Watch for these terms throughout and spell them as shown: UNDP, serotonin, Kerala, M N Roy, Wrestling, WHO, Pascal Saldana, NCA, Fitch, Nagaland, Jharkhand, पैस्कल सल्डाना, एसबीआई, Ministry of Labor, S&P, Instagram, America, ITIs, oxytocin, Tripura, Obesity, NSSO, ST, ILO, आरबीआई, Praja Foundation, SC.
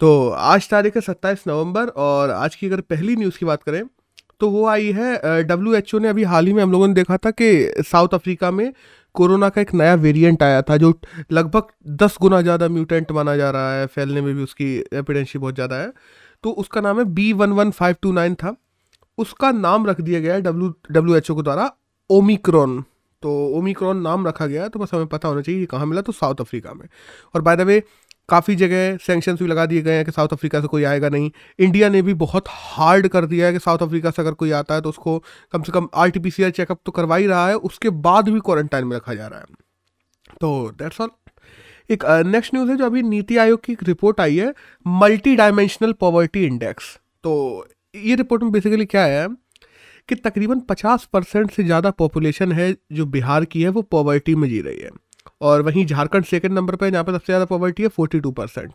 तो आज तारीख है 27 नवंबर और आज की अगर पहली न्यूज़ की बात करें तो वो आई है WHO ने अभी हाल ही में हम लोगों ने देखा था कि साउथ अफ्रीका में कोरोना का एक नया वेरिएंट आया था जो लगभग 10 गुना ज़्यादा म्यूटेंट माना जा रहा है, फैलने में भी उसकी एपिडेंसी बहुत ज़्यादा है। तो उसका नाम है B11529 था, उसका नाम रख दिया गया है WHO के द्वारा ओमिक्रॉन। तो ओमिक्रॉन नाम रखा गया है, तो बस हमें पता होना चाहिए ये कहाँ मिला, तो साउथ अफ्रीका में। और बाय द वे काफ़ी जगह सैंक्शंस भी लगा दिए गए हैं कि साउथ अफ्रीका से कोई आएगा नहीं। इंडिया ने भी बहुत हार्ड कर दिया है कि साउथ अफ्रीका से अगर कोई आता है तो उसको कम से कम RT-PCR चेकअप तो करवा ही रहा है, उसके बाद भी क्वारंटाइन में रखा जा रहा है। तो दैट्स ऑल। एक नेक्स्ट न्यूज़ है जो अभी नीति आयोग की एक रिपोर्ट आई है, मल्टी डायमेंशनल पॉवर्टी इंडेक्स। तो ये रिपोर्ट में बेसिकली क्या है कि तकरीबन 50% से ज़्यादा पॉपुलेशन है जो बिहार की है वो पॉवर्टी में जी रही है, और वहीं झारखंड सेकंड नंबर पे है जहाँ पर सबसे ज़्यादा पॉवर्टी है 42%।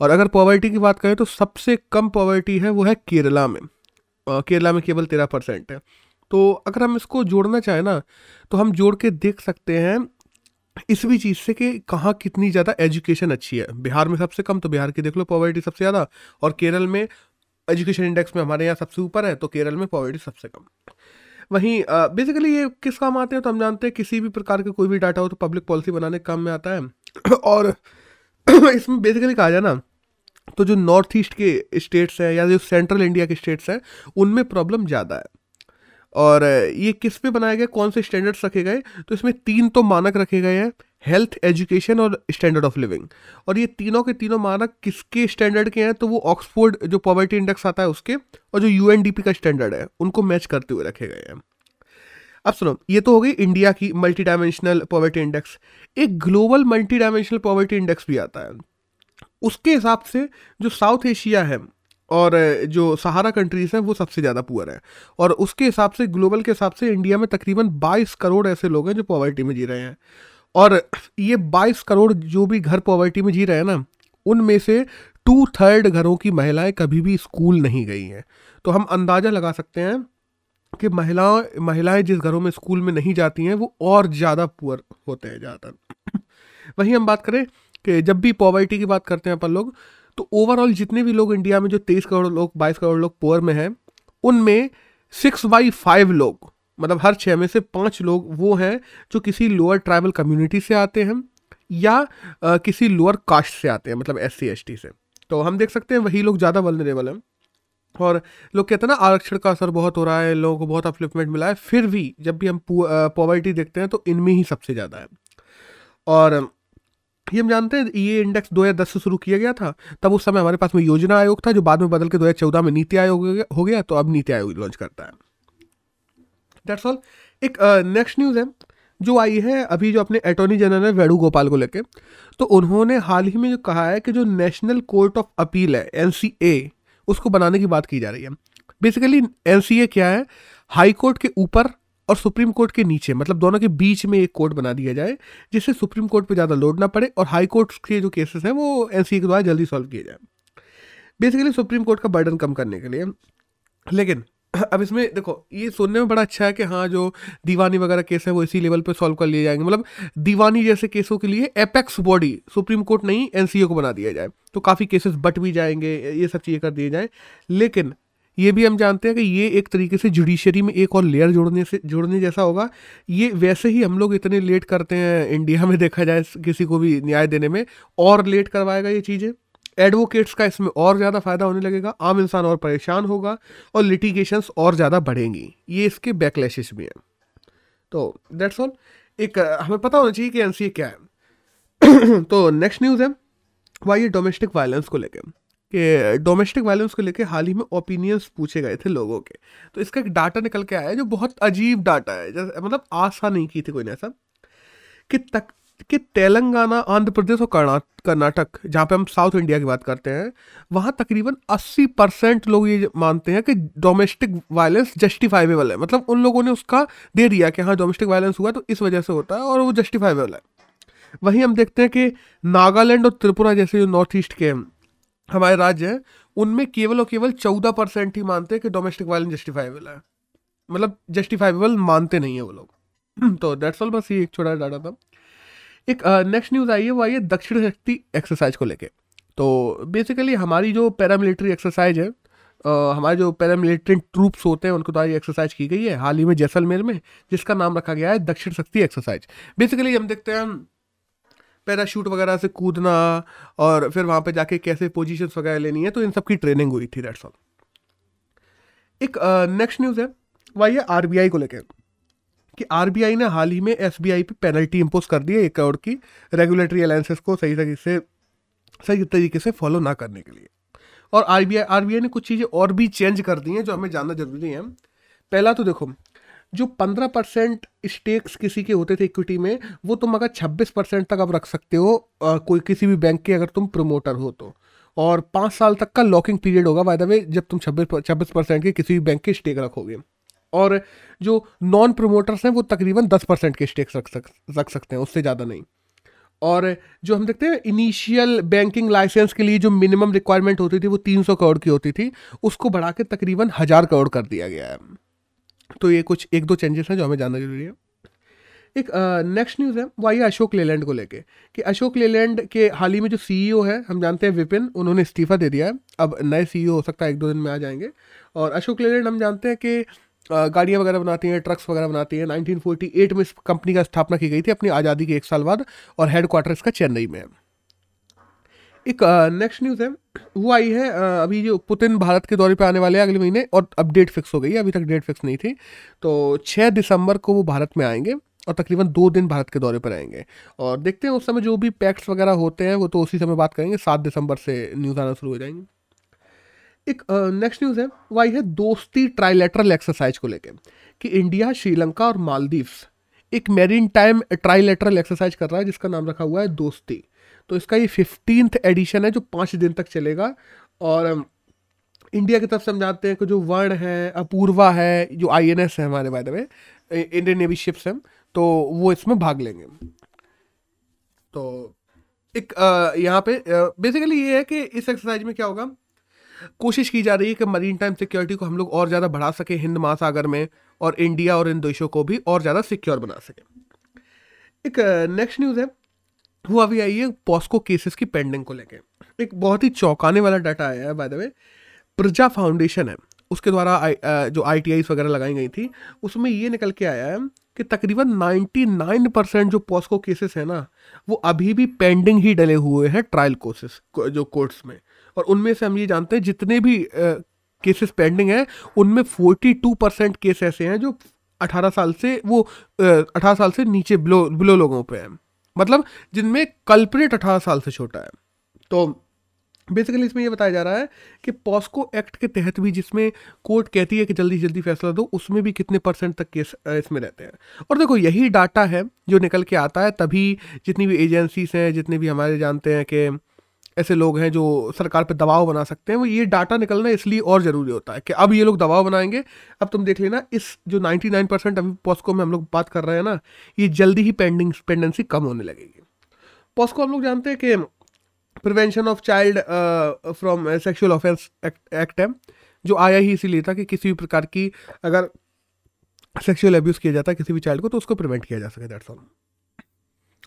और अगर पॉवर्टी की बात करें तो सबसे कम पॉवर्टी है वो है केरला में, केरला में केवल 13% है। तो अगर हम इसको जोड़ना चाहें ना तो हम जोड़ के देख सकते हैं इस भी चीज़ से कि कहाँ कितनी ज़्यादा एजुकेशन अच्छी है। बिहार में सबसे कम, तो बिहार की देख लो पॉवर्टी सबसे ज़्यादा, और केरल में एजुकेशन इंडेक्स में हमारे यहाँ सबसे ऊपर है तो केरल में पॉवर्टी सबसे कम। वहीं बेसिकली ये किस काम आते हैं तो हम जानते हैं किसी भी प्रकार का कोई भी डाटा हो तो पब्लिक पॉलिसी बनाने के काम में आता है। और इसमें बेसिकली कहा जाए ना तो जो नॉर्थ ईस्ट के स्टेट्स हैं या जो सेंट्रल इंडिया के स्टेट्स हैं उनमें प्रॉब्लम ज़्यादा है। और ये किस पे बनाया गया, कौन से स्टैंडर्ड्स रखे गए, तो इसमें 3 तो मानक रखे गए हैं, हेल्थ, एजुकेशन और स्टैंडर्ड ऑफ लिविंग। और ये तीनों के तीनों मानक किसके स्टैंडर्ड के हैं तो वो ऑक्सफोर्ड जो पॉवर्टी इंडेक्स आता है उसके और जो UNDP का स्टैंडर्ड है उनको मैच करते हुए रखे गए हैं। अब सुनो, ये तो हो गई इंडिया की मल्टी डायमेंशनल पॉवर्टी इंडेक्स। एक global multi dimensional poverty index भी आता है, उसके हिसाब से जो साउथ एशिया है और जो सहारा कंट्रीज़ हैं वो सबसे ज़्यादा पुअर है। और उसके हिसाब से ग्लोबल के हिसाब से इंडिया में तकरीबन 22 करोड़ ऐसे लोग हैं जो पॉवर्टी में जी रहे हैं। और ये 22 करोड़ जो भी घर पॉवर्टी में जी रहे हैं ना, उनमें से 2/3 घरों की महिलाएं कभी भी स्कूल नहीं गई हैं। तो हम अंदाज़ा लगा सकते हैं कि महिलाएं जिस घरों में स्कूल में नहीं जाती हैं वो और ज़्यादा पुअर होते हैं ज़्यादातर। वहीं हम बात करें कि जब भी पॉवर्टी की बात करते हैं अपन लोग तो ओवरऑल जितने भी लोग इंडिया में जो 23 करोड़ लोग, 22 करोड़ लोग पुअर में हैं, उनमें 6/5 लोग, मतलब हर 6 में से 5 लोग वो हैं जो किसी लोअर ट्राइबल कम्युनिटी से आते हैं या किसी लोअर कास्ट से आते हैं, मतलब SC ST से। तो हम देख सकते हैं वही लोग ज़्यादा वल्नरेबल हैं। और लोग कहते हैं ना आरक्षण का असर बहुत हो रहा है, लोगों को बहुत अपलिफ्टमेंट मिला है, फिर भी जब भी हम पॉवर्टी देखते हैं तो इनमें ही सबसे ज़्यादा है। और ये हम जानते हैं ये इंडेक्स 2010 से शुरू किया गया था, तब उस समय हमारे पास में योजना आयोग था जो बाद में बदल के 2014 में नीति आयोग हो गया, तो अब नीति आयोग लॉन्च करता है। That's all. एक नेक्स्ट न्यूज़ है जो आई है अभी जो अपने अटॉर्नी जनरल है वेणुगोपाल को लेके, तो उन्होंने हाल ही में जो कहा है कि जो नेशनल कोर्ट ऑफ अपील है NCA उसको बनाने की बात की जा रही है। बेसिकली NCA क्या है, हाई कोर्ट के ऊपर और सुप्रीम कोर्ट के नीचे, मतलब दोनों के बीच में एक कोर्ट बना दिया जाए जिससे सुप्रीम कोर्ट पे ज़्यादा लोड ना पड़े और हाई कोर्ट के जो केसेस हैं वो NCA के द्वारा जल्दी सॉल्व किए जाए, बेसिकली सुप्रीम कोर्ट का बर्डन कम करने के लिए। लेकिन अब इसमें देखो, ये सुनने में बड़ा अच्छा है कि हाँ जो दीवानी वगैरह केस है वो इसी लेवल पे सॉल्व कर लिए जाएंगे, मतलब दीवानी जैसे केसों के लिए एपेक्स बॉडी सुप्रीम कोर्ट नहीं NCA को बना दिया जाए तो काफ़ी केसेस बट भी जाएंगे, ये सब चीज़ें कर दिए जाएँ। लेकिन ये भी हम जानते हैं कि ये एक तरीके से जुडिशरी में एक और लेयर जोड़ने जैसा होगा। ये वैसे ही हम लोग इतने लेट करते हैं इंडिया में, देखा जाए किसी को भी न्याय देने में और लेट करवाएगा ये चीज़ें। एडवोकेट्स का इसमें और ज़्यादा फ़ायदा होने लगेगा, आम इंसान और परेशान होगा और लिटिगेशंस और ज़्यादा बढ़ेंगी, ये इसके बैकलैशेस भी हैं। तो दैट्स ऑल। एक हमें पता होना चाहिए कि NCA क्या है। तो नेक्स्ट न्यूज़ है वह ये डोमेस्टिक वायलेंस को लेकर, कि डोमेस्टिक वायलेंस को लेकर हाल ही में ओपिनियंस पूछे गए थे लोगों के, तो इसका एक डाटा निकल के आया है जो बहुत अजीब डाटा है, जैसे मतलब आशा नहीं की थी कोई ने ऐसा, कि तेलंगाना, आंध्र प्रदेश और कर्नाटक, जहाँ पे हम साउथ इंडिया की बात करते हैं, वहाँ तकरीबन 80% लोग ये मानते हैं कि डोमेस्टिक वायलेंस जस्टिफाइबल है। मतलब उन लोगों ने उसका दे दिया कि हाँ डोमेस्टिक वायलेंस हुआ तो इस वजह से होता है और वो जस्टिफाइबल है। वहीं हम देखते हैं कि नागालैंड और त्रिपुरा जैसे जो नॉर्थ ईस्ट के हमारे राज्य हैं, उनमें केवल और केवल 14% ही मानते हैं कि डोमेस्टिक वायलेंस जस्टिफाइबल है, मतलब जस्टिफाइबल मानते नहीं है वो लोग। तो दैट्स ऑल, बस ये एक छोटा डाटा था। एक नेक्स्ट न्यूज़ आई है वो आई है दक्षिण शक्ति एक्सरसाइज को लेके। तो बेसिकली हमारी जो पैरामिलिट्री एक्सरसाइज है, हमारे जो पैरामिलिट्री ट्रूप्स होते हैं उनको द्वारा ये एक्सरसाइज की गई है हाल ही में जैसलमेर में, जिसका नाम रखा गया है दक्षिण शक्ति एक्सरसाइज। बेसिकली हम देखते हैं पैराशूट वगैरह से कूदना और फिर वहाँ पे जाके कैसे पोजीशंस वगैरह लेनी है, तो इन सब की ट्रेनिंग हुई थी। That's all. एक नेक्स्ट न्यूज़ है वह ये आरबीआई को लेकर कि आरबीआई ने हाल ही में एसबीआई पे पेनल्टी इम्पोज कर दी है 1 करोड़ की रेगुलेटरी अलायंसेस को सही तरीके से फॉलो ना करने के लिए। और आरबीआई ने कुछ चीज़ें और भी चेंज कर दी हैं जो हमें जानना जरूरी है। पहला तो देखो, जो 15% स्टेक्स किसी के होते थे इक्विटी में, वो तुम अगर 26% तक अब रख सकते हो कोई किसी भी बैंक के अगर तुम प्रोमोटर हो तो। और 5 साल तक का लॉकिंग पीरियड होगा बाय द वे जब तुम 26% के किसी भी बैंक के स्टेक रखोगे। और जो नॉन प्रोमोटर्स हैं वो तकरीबन 10% के स्टेक्स रख सकते हैं, उससे ज़्यादा नहीं। और जो हम देखते हैं इनिशियल बैंकिंग लाइसेंस के लिए जो मिनिमम रिक्वायरमेंट होती थी वो 300 करोड़ की होती थी, उसको बढ़ा के तकरीबन 1000 करोड़ कर दिया गया है। तो ये कुछ 1-2 चेंजेस हैं जो हमें जानना जरूरी है। एक नेक्स्ट न्यूज़ है वो आई अशोक लेलैंड को लेके कि अशोक लेलैंड के हाल ही में जो सीईओ है हम जानते हैं विपिन, उन्होंने इस्तीफा दे दिया है। अब नए सीईओ हो सकता है 1-2 दिन में आ जाएंगे। और अशोक लेलैंड हम जानते हैं कि गाड़ियाँ वगैरह बनाती हैं, ट्रक्स वगैरह बनाती हैं। 1948 में इस कंपनी का स्थापना की गई थी अपनी आज़ादी के 1 साल बाद, और हेडक्वार्टर इसका चेन्नई में है। एक नेक्स्ट न्यूज़ है वो आई है अभी जो पुतिन भारत के दौरे पे आने वाले हैं अगले महीने, और अब डेट फिक्स हो गई है, अभी तक डेट फिक्स नहीं थी। तो 6 दिसंबर को वो भारत में आएंगे और तकरीबन 2 दिन भारत के दौरे पर आएंगे। और देखते हैं उस समय जो भी पैक्ट्स वगैरह होते हैं वो तो उसी समय बात करेंगे। 7 दिसंबर से न्यूज़ आना शुरू हो जाएंगे। एक नेक्स्ट न्यूज़ है वो आई है दोस्ती ट्राइलेटरल एक्सरसाइज को लेकर कि इंडिया, श्रीलंका और मालदीव्स एक मैरीन टाइम ट्राइलेटरल एक्सरसाइज कर रहा है जिसका नाम रखा हुआ है दोस्ती। तो इसका ये 15th एडिशन है जो 5 दिन तक चलेगा। और इंडिया की तरफ से हम जानते हैं कि जो वर्ण है, अपूर्वा है, जो INS है हमारे बारे में इंडियन नेवी शिप्स हैं, तो वो इसमें भाग लेंगे। तो एक यहाँ पे बेसिकली ये है कि इस एक्सरसाइज में क्या होगा, कोशिश की जा रही है कि मरीन टाइम सिक्योरिटी को हम लोग और ज़्यादा बढ़ा सके हिंद महासागर में, और इंडिया और इन देशों को भी और ज़्यादा सिक्योर बना सके। एक नेक्स्ट न्यूज़ है वो अभी आई है पॉस्को केसेस की पेंडिंग को लेके। एक बहुत ही चौंकाने वाला डाटा आया है बाय द वे। प्रजा फाउंडेशन है उसके द्वारा जो ITIs वगैरह लगाई गई थी, उसमें ये निकल के आया है कि तकरीबन 99% जो पॉस्को केसेस हैं ना वो अभी भी पेंडिंग ही डले हुए हैं ट्रायल कोर्सेस जो कोर्ट्स में। और उनमें से हम ये जानते हैं जितने भी केसेस पेंडिंग हैं उनमें 42% केस ऐसे हैं जो 18 साल से नीचे बिलो लोगों पर हैं, मतलब जिनमें कल्प्रेट 18 साल से छोटा है। तो बेसिकली इसमें यह बताया जा रहा है कि पॉस्को एक्ट के तहत भी जिसमें कोर्ट कहती है कि जल्दी जल्दी फैसला दो, उसमें भी कितने % तक केस इसमें रहते हैं। और देखो यही डाटा है जो निकल के आता है, तभी जितनी भी एजेंसीज हैं, जितने भी हमारे जानते हैं कि ऐसे लोग हैं जो सरकार पर दबाव बना सकते हैं, वो ये डाटा निकलना इसलिए और ज़रूरी होता है कि अब ये लोग दबाव बनाएंगे। अब तुम देख लेना इस जो 99% अभी पॉस्को में हम लोग बात कर रहे हैं ना, ये जल्दी ही पेंडेंसी कम होने लगेगी। पॉस्को हम लोग जानते हैं कि prevention of child from sexual offence act है जो आया ही इसीलिए था कि किसी भी प्रकार की अगर सेक्शुअल अब्यूज़ किया जाता है किसी भी चाइल्ड को तो उसको प्रिवेंट किया जा सके। That's all.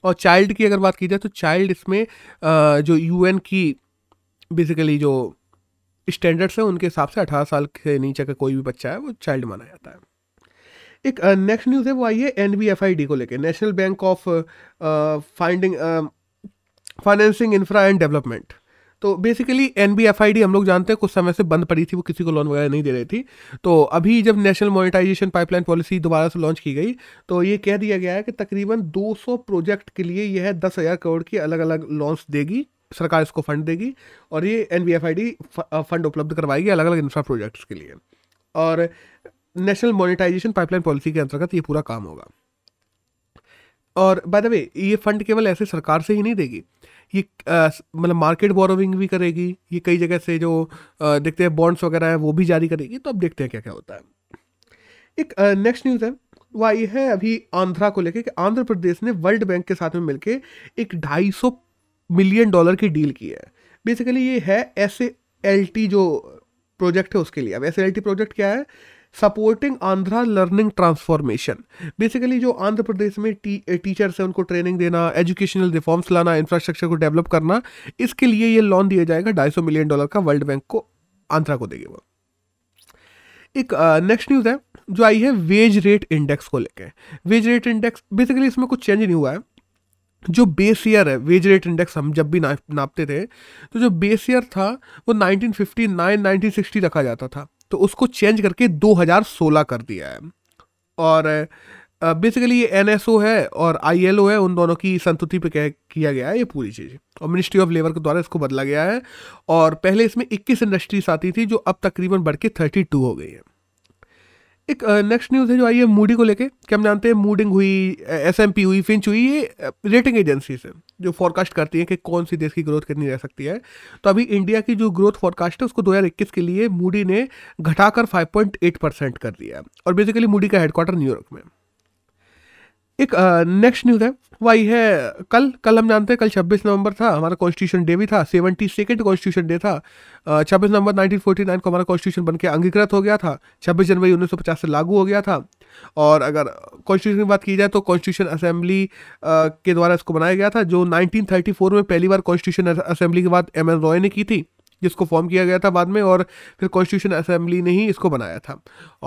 और चाइल्ड की अगर बात की जाए तो चाइल्ड इसमें जो UN की बेसिकली जो स्टैंडर्ड्स हैं उनके हिसाब से 18 साल के नीचे का कोई भी बच्चा है वो चाइल्ड माना जाता है। एक नेक्स्ट न्यूज़ है वो आई है NBFID को लेके, national bank of financing infra and development. तो बेसिकली NBFID हम लोग जानते हैं कुछ समय से बंद पड़ी थी, वो किसी को लोन वगैरह नहीं दे रही थी। तो अभी जब नेशनल मोनेटाइजेशन पाइपलाइन पॉलिसी दोबारा से लॉन्च की गई तो ये कह दिया गया है कि तकरीबन 200 प्रोजेक्ट के लिए यह 10,000 करोड़ की अलग अलग लोन्स देगी, सरकार इसको फंड देगी। और ये NBFID फंड उपलब्ध करवाएगी अलग अलग इंफ्रा प्रोजेक्ट्स के लिए, और नेशनल मोनेटाइजेशन पाइपलाइन पॉलिसी के अंतर्गत ये पूरा काम होगा। और बाय द वे ये फंड केवल ऐसे सरकार से ही नहीं देगी, ये मतलब मार्केट बोरोविंग भी करेगी, ये कई जगह से जो देखते हैं बॉन्ड्स वगैरह हैं वो भी जारी करेगी। तो अब देखते हैं क्या क्या होता है। एक नेक्स्ट न्यूज़ है वो आई है अभी आंध्रा को लेके कि आंध्र प्रदेश ने वर्ल्ड बैंक के साथ में मिलके एक $250 मिलियन की डील की है। बेसिकली ये है SLT जो प्रोजेक्ट है उसके लिए। अब SLT प्रोजेक्ट क्या है? Supporting Andhra learning transformation. Basically जो आंध्र प्रदेश में टीचर्स हैं उनको ट्रेनिंग देना, एजुकेशनल रिफॉर्म्स लाना, इंफ्रास्ट्रक्चर को डेवलप करना, इसके लिए ये लोन दिया जाएगा $250 मिलियन का, वर्ल्ड बैंक को आंध्रा को देगी वो। एक नेक्स्ट न्यूज़ है जो आई है वेज रेट इंडेक्स को लेकर। वेज रेट इंडेक्स बेसिकली इसमें कुछ चेंज नहीं हुआ है। जो बेस ईयर है वेज रेट इंडेक्स हम जब भी नापते थे तो जो बेस ईयर था वो 1959 1960 रखा जाता था, तो उसको चेंज करके 2016 कर दिया है। और बेसिकली ये एनएसओ है और आईएलओ है, उन दोनों की संतुति पे किया गया है ये पूरी चीज़, और मिनिस्ट्री ऑफ लेबर के द्वारा इसको बदला गया है। और पहले इसमें 21 इंडस्ट्रीज आती थी जो अब तकरीबन बढ़ के 32 हो गई है। एक नेक्स्ट न्यूज़ है जो आई है मूडी को लेके। क्या हम जानते हैं मूडिंग हुई, एसएमपी हुई, फिंच हुई, ये रेटिंग एजेंसीज हैं जो फॉरकास्ट करती हैं कि कौन सी देश की ग्रोथ कितनी रह सकती है। तो अभी इंडिया की जो ग्रोथ फॉरकास्ट है उसको 2021 के लिए मूडी ने घटाकर 5.8% कर दिया है, और बेसिकली मूडी का हेडक्वार्टर न्यूयॉर्क में। एक नेक्स्ट न्यूज़ है वो आई है कल हम जानते हैं कल 26 नवंबर था, हमारा कॉन्स्टिट्यूशन डे भी था, 72वां कॉन्स्टिट्यूशन डे था। 26 नवंबर 1949 को हमारा कॉन्स्टिट्यूशन बनके अंगीकृत हो गया था, 26 जनवरी 1950 से लागू हो गया था। और अगर कॉन्स्टिट्यूशन की बात की जाए तो कॉन्स्टिट्यूशन असेंबली के द्वारा इसको बनाया गया था, जो 1934 में पहली बार कॉन्स्टिट्यूशन असेंबली के बाद एम एन रॉय ने की थी, जिसको फॉर्म किया गया था बाद में, और फिर कॉन्स्टिट्यूशन असेंबली ने ही इसको बनाया था।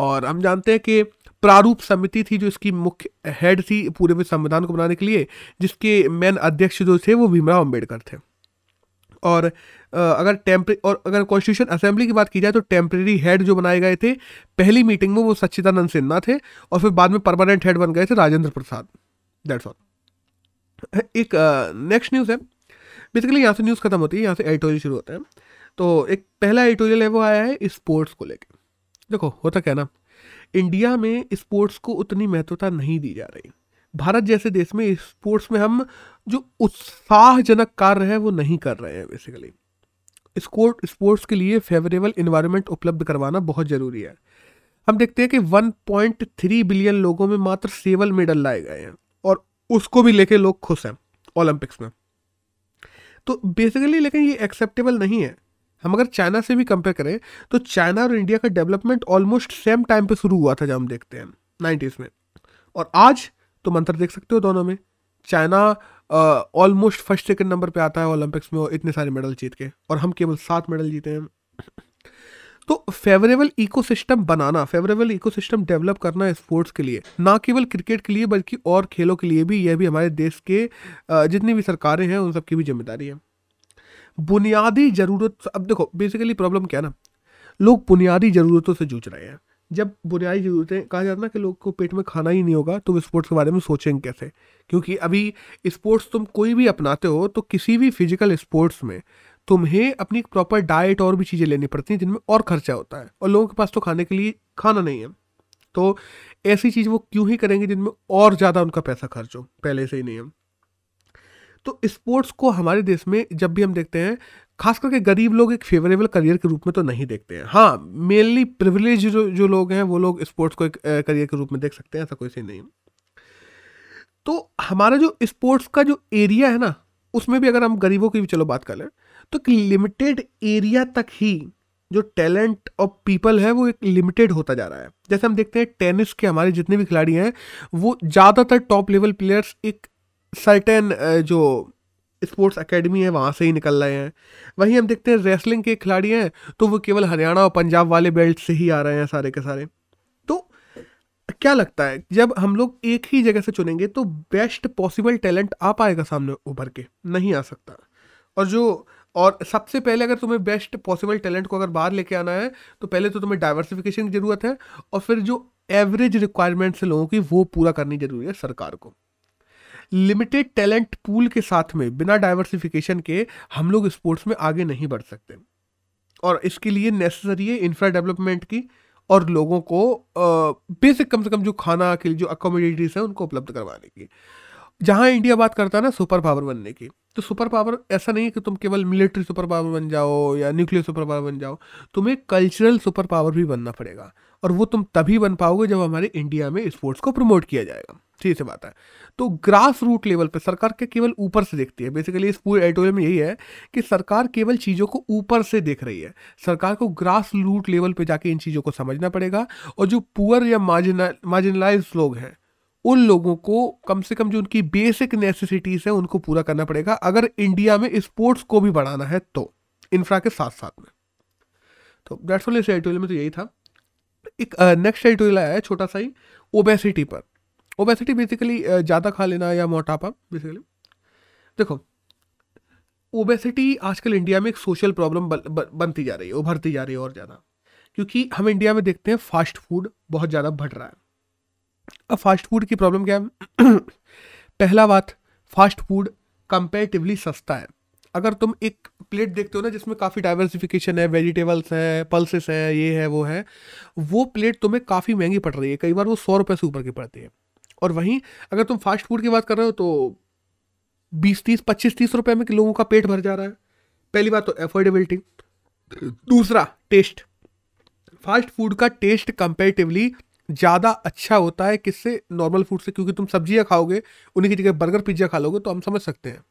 और हम जानते हैं कि प्रारूप समिति थी जो इसकी मुख्य हेड थी पूरे संविधान को बनाने के लिए, जिसके मेन अध्यक्ष जो थे वो भीमराव अंबेडकर थे। और अगर कॉन्स्टिट्यूशन असेंबली की बात की जाए तो टेम्प्रेरी हेड जो बनाए गए थे पहली मीटिंग में वो सच्चिदानंद सिन्हा थे, और फिर बाद में परमानेंट हेड बन गए थे राजेंद्र प्रसाद। That's all. एक नेक्स्ट न्यूज़ है, बेसिकली यहाँ से न्यूज़ खत्म होती है, यहाँ से एडिटोरियल शुरू होता है। तो एक पहला एडिटोरियल है वो आया है स्पोर्ट्स को लेकर। देखो होता क्या ना, इंडिया में स्पोर्ट्स को उतनी महत्वता नहीं दी जा रही। भारत जैसे देश में स्पोर्ट्स में हम जो उत्साहजनक कार्य है वो नहीं कर रहे हैं। बेसिकली स्पोर्ट्स के लिए फेवरेबल एनवायरनमेंट उपलब्ध करवाना बहुत ज़रूरी है। हम देखते हैं कि 1.3 बिलियन लोगों में मात्र सेवल मेडल लाए गए हैं, और उसको भी लेके लोग खुश हैं ओलंपिक्स में। तो बेसिकली लेकिन ये एक्सेप्टेबल नहीं है। हम अगर चाइना से भी कंपेयर करें तो चाइना और इंडिया का डेवलपमेंट ऑलमोस्ट सेम टाइम पे शुरू हुआ था, जब हम देखते हैं 90s में, और आज तो मंतर देख सकते हो दोनों में। China almost first second number पे आता है ओलंपिक्स में, और इतने सारे मेडल जीत के, और हम केवल 7 मेडल जीते हैं। तो फेवरेबल इकोसिस्टम बनाना, फेवरेबल इकोसिस्टम डेवलप करना स्पोर्ट्स के लिए, ना केवल क्रिकेट के लिए बल्कि और खेलों के लिए भी, यह भी हमारे देश के जितनी भी सरकारें हैं उन सबकी भी जिम्मेदारी है। बुनियादी ज़रूरत, अब देखो बेसिकली प्रॉब्लम क्या है ना, लोग बुनियादी ज़रूरतों से जूझ रहे हैं। जब बुनियादी ज़रूरतें कहा जाता है ना कि लोग को पेट में खाना ही नहीं होगा तो स्पोर्ट्स के बारे में सोचेंगे कैसे, क्योंकि अभी स्पोर्ट्स तुम कोई भी अपनाते हो तो किसी भी फिजिकल स्पोर्ट्स में तुम्हें अपनी एक प्रॉपर डाइट और भी चीज़ें लेनी पड़ती हैं जिनमें और खर्चा होता है, और लोगों के पास तो खाने के लिए खाना नहीं है। तो ऐसी चीज़ वो क्यों ही करेंगे जिनमें और ज़्यादा उनका पैसा खर्च हो, पहले से ही नहीं है। तो स्पोर्ट्स को हमारे देश में जब भी हम देखते हैं, खास करके गरीब लोग एक फेवरेबल करियर के रूप में तो नहीं देखते हैं। हाँ, मेनली प्रिविलेज जो लोग हैं वो लोग स्पोर्ट्स को एक करियर के रूप में देख सकते हैं, ऐसा कोई सही नहीं। तो हमारा जो स्पोर्ट्स का जो एरिया है ना, उसमें भी अगर हम गरीबों की भी चलो बात कर लें तो एक लिमिटेड एरिया तक ही जो टैलेंट ऑफ पीपल है वो एक लिमिटेड होता जा रहा है। जैसे हम देखते हैं टेनिस के हमारे जितने भी खिलाड़ी हैं वो ज़्यादातर टॉप लेवल प्लेयर्स एक सर्टेन जो स्पोर्ट्स एकेडमी है वहाँ से ही निकल रहे हैं। वहीं हम देखते हैं रेसलिंग के खिलाड़ी हैं तो वो केवल हरियाणा और पंजाब वाले बेल्ट से ही आ रहे हैं सारे के सारे। तो क्या लगता है जब हम लोग एक ही जगह से चुनेंगे तो बेस्ट पॉसिबल टैलेंट आ पाएगा सामने उभर के? नहीं आ सकता। और सबसे पहले अगर तुम्हें बेस्ट पॉसिबल टैलेंट को अगर बाहर लेके आना है तो पहले तो तुम्हें डाइवर्सिफिकेशन की ज़रूरत है, और फिर जो एवरेज रिक्वायरमेंट्स है लोगों की वो पूरा करनी जरूरी है सरकार को। लिमिटेड टैलेंट पूल के साथ में बिना डाइवर्सिफिकेशन के हम लोग स्पोर्ट्स में आगे नहीं बढ़ सकते, और इसके लिए नेसेसरी है इंफ्रा डेवलपमेंट की, और लोगों को बेसिक कम से कम जो खाना के लिए जो अकोमोडिटीज़ हैं उनको उपलब्ध करवाने की। जहाँ इंडिया बात करता है ना सुपर पावर बनने की, तो सुपर पावर ऐसा नहीं है कि तुम केवल मिलिट्री सुपर पावर बन जाओ या न्यूक्लियर सुपर पावर बन जाओ, तुम्हें कल्चरल सुपर पावर भी बनना पड़ेगा, और वो तुम तभी बन पाओगे जब हमारे इंडिया में स्पोर्ट्स को प्रमोट किया जाएगा। ठीक से बात है। तो ग्रास रूट लेवल पे सरकार के केवल ऊपर से देखती है। बेसिकली इस पूरे एडिटोरियल में यही है कि सरकार केवल चीज़ों को ऊपर से देख रही है। सरकार को ग्रास रूट लेवल पे जाके इन चीज़ों को समझना पड़ेगा और जो पुअर या मार्जिनलाइज लोग हैं उन लोगों को कम से कम जो उनकी बेसिक नेसेसिटीज़ है उनको पूरा करना पड़ेगा अगर इंडिया में स्पोर्ट्स को भी बढ़ाना है तो इंफ्रा के साथ साथ में। तो डेट्स ऑल, इस एडिटोरियल में तो यही था। एक नेक्स्ट एडिटोरियल आया है छोटा सा ही ओबेसिटी पर। ओबेसिटी बेसिकली ज़्यादा खा लेना या मोटापा। बेसिकली देखो ओबेसिटी आजकल इंडिया में एक सोशल प्रॉब्लम बनती जा रही है, उभरती जा रही है और ज़्यादा, क्योंकि हम इंडिया में देखते हैं फास्ट फूड बहुत ज़्यादा बढ़ रहा है। अब फास्ट फूड की प्रॉब्लम क्या है? पहला बात, फास्ट फूड कंपेरेटिवली सस्ता है। अगर तुम एक प्लेट देखते हो ना जिसमें काफ़ी डाइवर्सिफिकेशन है, वेजिटेबल्स हैं, पल्सेस हैं, ये है वो है, वो प्लेट तुम्हें काफ़ी महंगी पड़ रही है, कई बार वो 100 रुपये से ऊपर की पड़ती है। और वहीं अगर तुम फास्ट फूड की बात कर रहे हो तो 20-30-25-30 रुपये में लोगों का पेट भर जा रहा है। पहली बात तो एफोर्डेबिलिटी, दूसरा टेस्ट। फास्ट फूड का टेस्ट कंपेरेटिवली ज़्यादा अच्छा होता है किससे? नॉर्मल फूड से, क्योंकि तुम सब्जियाँ खाओगे उन्हीं की जगह बर्गर पिज्ज़ा खा लोगे तो हम समझ सकते हैं।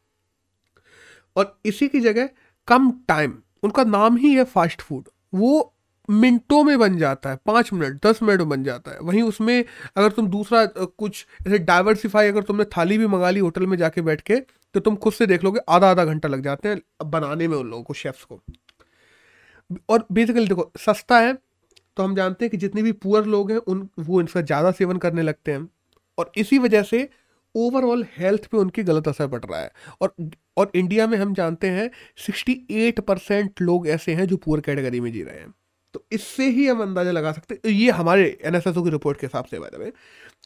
और इसी की जगह कम टाइम, उनका नाम ही है फास्ट फूड, वो मिनटों में बन जाता है, 5 मिनट 10 मिनट में बन जाता है। वहीं उसमें अगर तुम दूसरा कुछ ऐसे डाइवर्सिफाई, अगर तुमने थाली भी मंगा ली होटल में जाके बैठ के तो तुम खुद से देख लोगे आधा घंटा लग जाते हैं बनाने में उन लोगों को, शेफ्स को। और बेसिकली देखो सस्ता है तो हम जानते हैं कि जितने भी पुअर लोग हैं वो इनका ज़्यादा सेवन करने लगते हैं और इसी वजह से ओवरऑल हेल्थ पे उनकी गलत असर पड़ रहा है। और इंडिया में हम जानते हैं 68% लोग ऐसे हैं जो पुअर कैटेगरी में जी रहे हैं। तो इससे ही हम अंदाज़ा लगा सकते हैं, ये हमारे एनएसएसओ की रिपोर्ट के हिसाब से बाय द वे,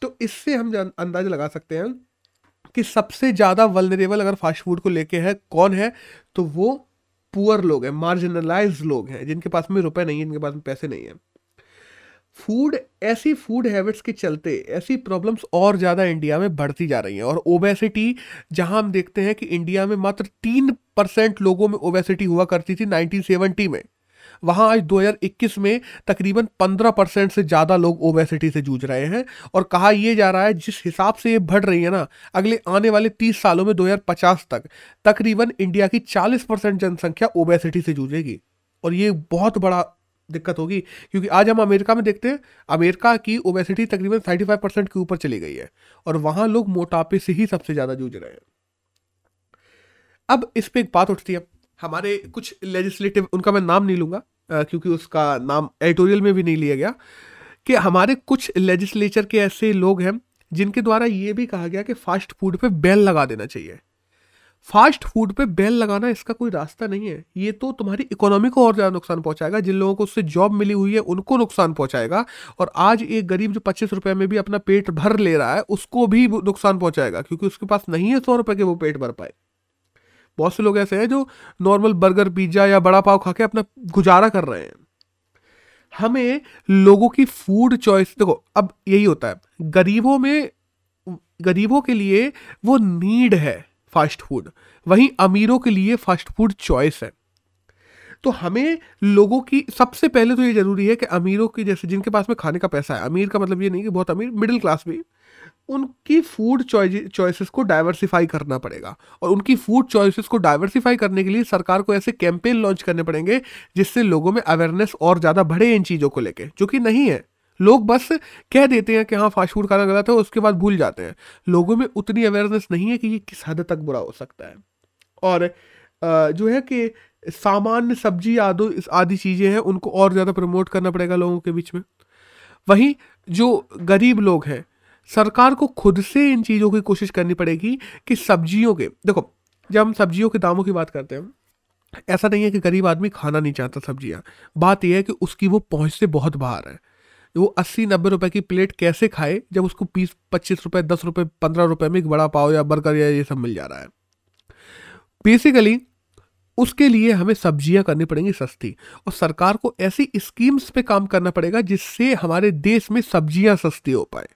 तो इससे हम अंदाज़ा लगा सकते हैं कि सबसे ज़्यादा वल्नरेबल अगर फास्ट फूड को लेके है कौन है, तो वो पुअर लोग हैं, मार्जिनलाइज लोग हैं, जिनके पास में रुपए नहीं है, जिनके पास में पैसे नहीं है। फूड, ऐसी फूड हैबिट्स के चलते ऐसी प्रॉब्लम्स और ज़्यादा इंडिया में बढ़ती जा रही हैं। और ओबेसिटी, जहां हम देखते हैं कि इंडिया में मात्र 3% लोगों में ओबेसिटी हुआ करती थी 1970 में, वहां आज 2021 में तकरीबन 15% से ज़्यादा लोग ओबेसिटी से जूझ रहे हैं। और कहा यह जा रहा है जिस हिसाब से ये बढ़ रही है ना, अगले आने वाले 30 सालों में 2050 तक तकरीबन इंडिया की 40% जनसंख्या ओबेसिटी से जूझेगी। और ये बहुत बड़ा दिक्कत होगी, क्योंकि आज हम अमेरिका में देखते हैं, अमेरिका की ओबेसिटी तकरीबन 35% के ऊपर चली गई है और वहाँ लोग मोटापे से ही सबसे ज़्यादा जूझ रहे हैं। अब इस पर एक बात उठती है, हमारे कुछ लेजिस्लेटिव, उनका मैं नाम नहीं लूँगा क्योंकि उसका नाम एडिटोरियल में भी नहीं लिया गया, कि हमारे कुछ लेजिस्लेचर के ऐसे लोग हैं जिनके द्वारा ये भी कहा गया कि फास्ट फूड पे बैन लगा देना चाहिए। फास्ट फूड पे बैन लगाना इसका कोई रास्ता नहीं है, ये तो तुम्हारी इकोनॉमी को और ज़्यादा नुकसान पहुंचाएगा, जिन लोगों को उससे जॉब मिली हुई है उनको नुकसान पहुंचाएगा, और आज एक गरीब जो 25 रुपये में भी अपना पेट भर ले रहा है उसको भी नुकसान पहुंचाएगा, क्योंकि उसके पास नहीं है 100 रुपये के वो पेट भर पाए। बहुत से लोग ऐसे हैं जो नॉर्मल बर्गर पिज्ज़ा या बड़ा पाव खा के अपना गुजारा कर रहे हैं। हमें लोगों की फूड चॉइस, देखो अब यही होता है गरीबों में, गरीबों के लिए वो नीड है फास्ट फूड, वहीं अमीरों के लिए फास्ट फूड चॉइस है। तो हमें लोगों की सबसे पहले तो ये ज़रूरी है कि अमीरों की, जैसे जिनके पास में खाने का पैसा है, अमीर का मतलब ये नहीं कि बहुत अमीर, मिडिल क्लास भी, उनकी फूड चॉइसेस को डाइवर्सिफाई करना पड़ेगा। और उनकी फूड चॉइसेस को डाइवर्सिफाई करने के लिए सरकार को ऐसे कैंपेन लॉन्च करने पड़ेंगे जिससे लोगों में अवेयरनेस और ज़्यादा बढ़े इन चीज़ों को लेके, जो कि नहीं है। लोग बस कह देते हैं कि हाँ फास्ट फूड खाना गलत है, उसके बाद भूल जाते हैं। लोगों में उतनी अवेयरनेस नहीं है कि ये किस हद तक बुरा हो सकता है। और जो है कि सामान्य सब्जी आदि चीज़ें हैं उनको और ज़्यादा प्रमोट करना पड़ेगा लोगों के बीच में। वहीं जो गरीब लोग हैं, सरकार को खुद से इन चीज़ों की कोशिश करनी पड़ेगी कि सब्जियों के, देखो जब हम सब्जियों के दामों की बात करते हैं, ऐसा नहीं है कि गरीब आदमी खाना नहीं चाहता सब्जियाँ, बात यह है कि उसकी वो पहुँच से बहुत बाहर है। वो 80-90 रुपये की प्लेट कैसे खाए जब उसको 20-25 रुपये 10 रुपये 15 रुपये में एक बड़ा पाव या बर्गर या ये सब मिल जा रहा है। बेसिकली उसके लिए हमें सब्जियां करनी पड़ेंगी सस्ती, और सरकार को ऐसी स्कीम्स पे काम करना पड़ेगा जिससे हमारे देश में सब्जियां सस्ती हो पाए।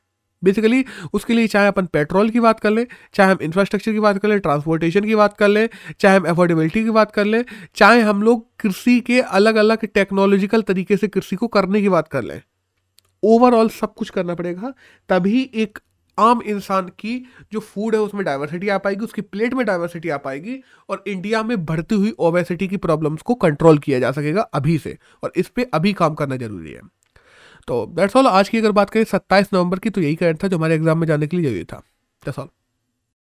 बेसिकली उसके लिए चाहे अपन पेट्रोल की बात कर लें, चाहे हम इंफ्रास्ट्रक्चर की बात कर लें, ट्रांसपोर्टेशन की बात कर लें, चाहे हम अफोर्डेबिलिटी की बात कर लें, चाहे हम लोग कृषि के अलग अलग टेक्नोलॉजिकल तरीके से कृषि को करने की बात कर लें, ओवरऑल सब कुछ करना पड़ेगा, तभी एक आम इंसान की जो फूड है उसमें डाइवर्सिटी आ पाएगी, उसकी प्लेट में डाइवर्सिटी आ पाएगी और इंडिया में बढ़ती हुई ओबेसिटी की प्रॉब्लम्स को कंट्रोल किया जा सकेगा अभी से, और इस पे अभी काम करना जरूरी है। तो दैट्स ऑल। आज की अगर बात करें 27 नवंबर की, तो यही कारण था जो हमारे एग्जाम में जाने के लिए जरूरी था। That's all.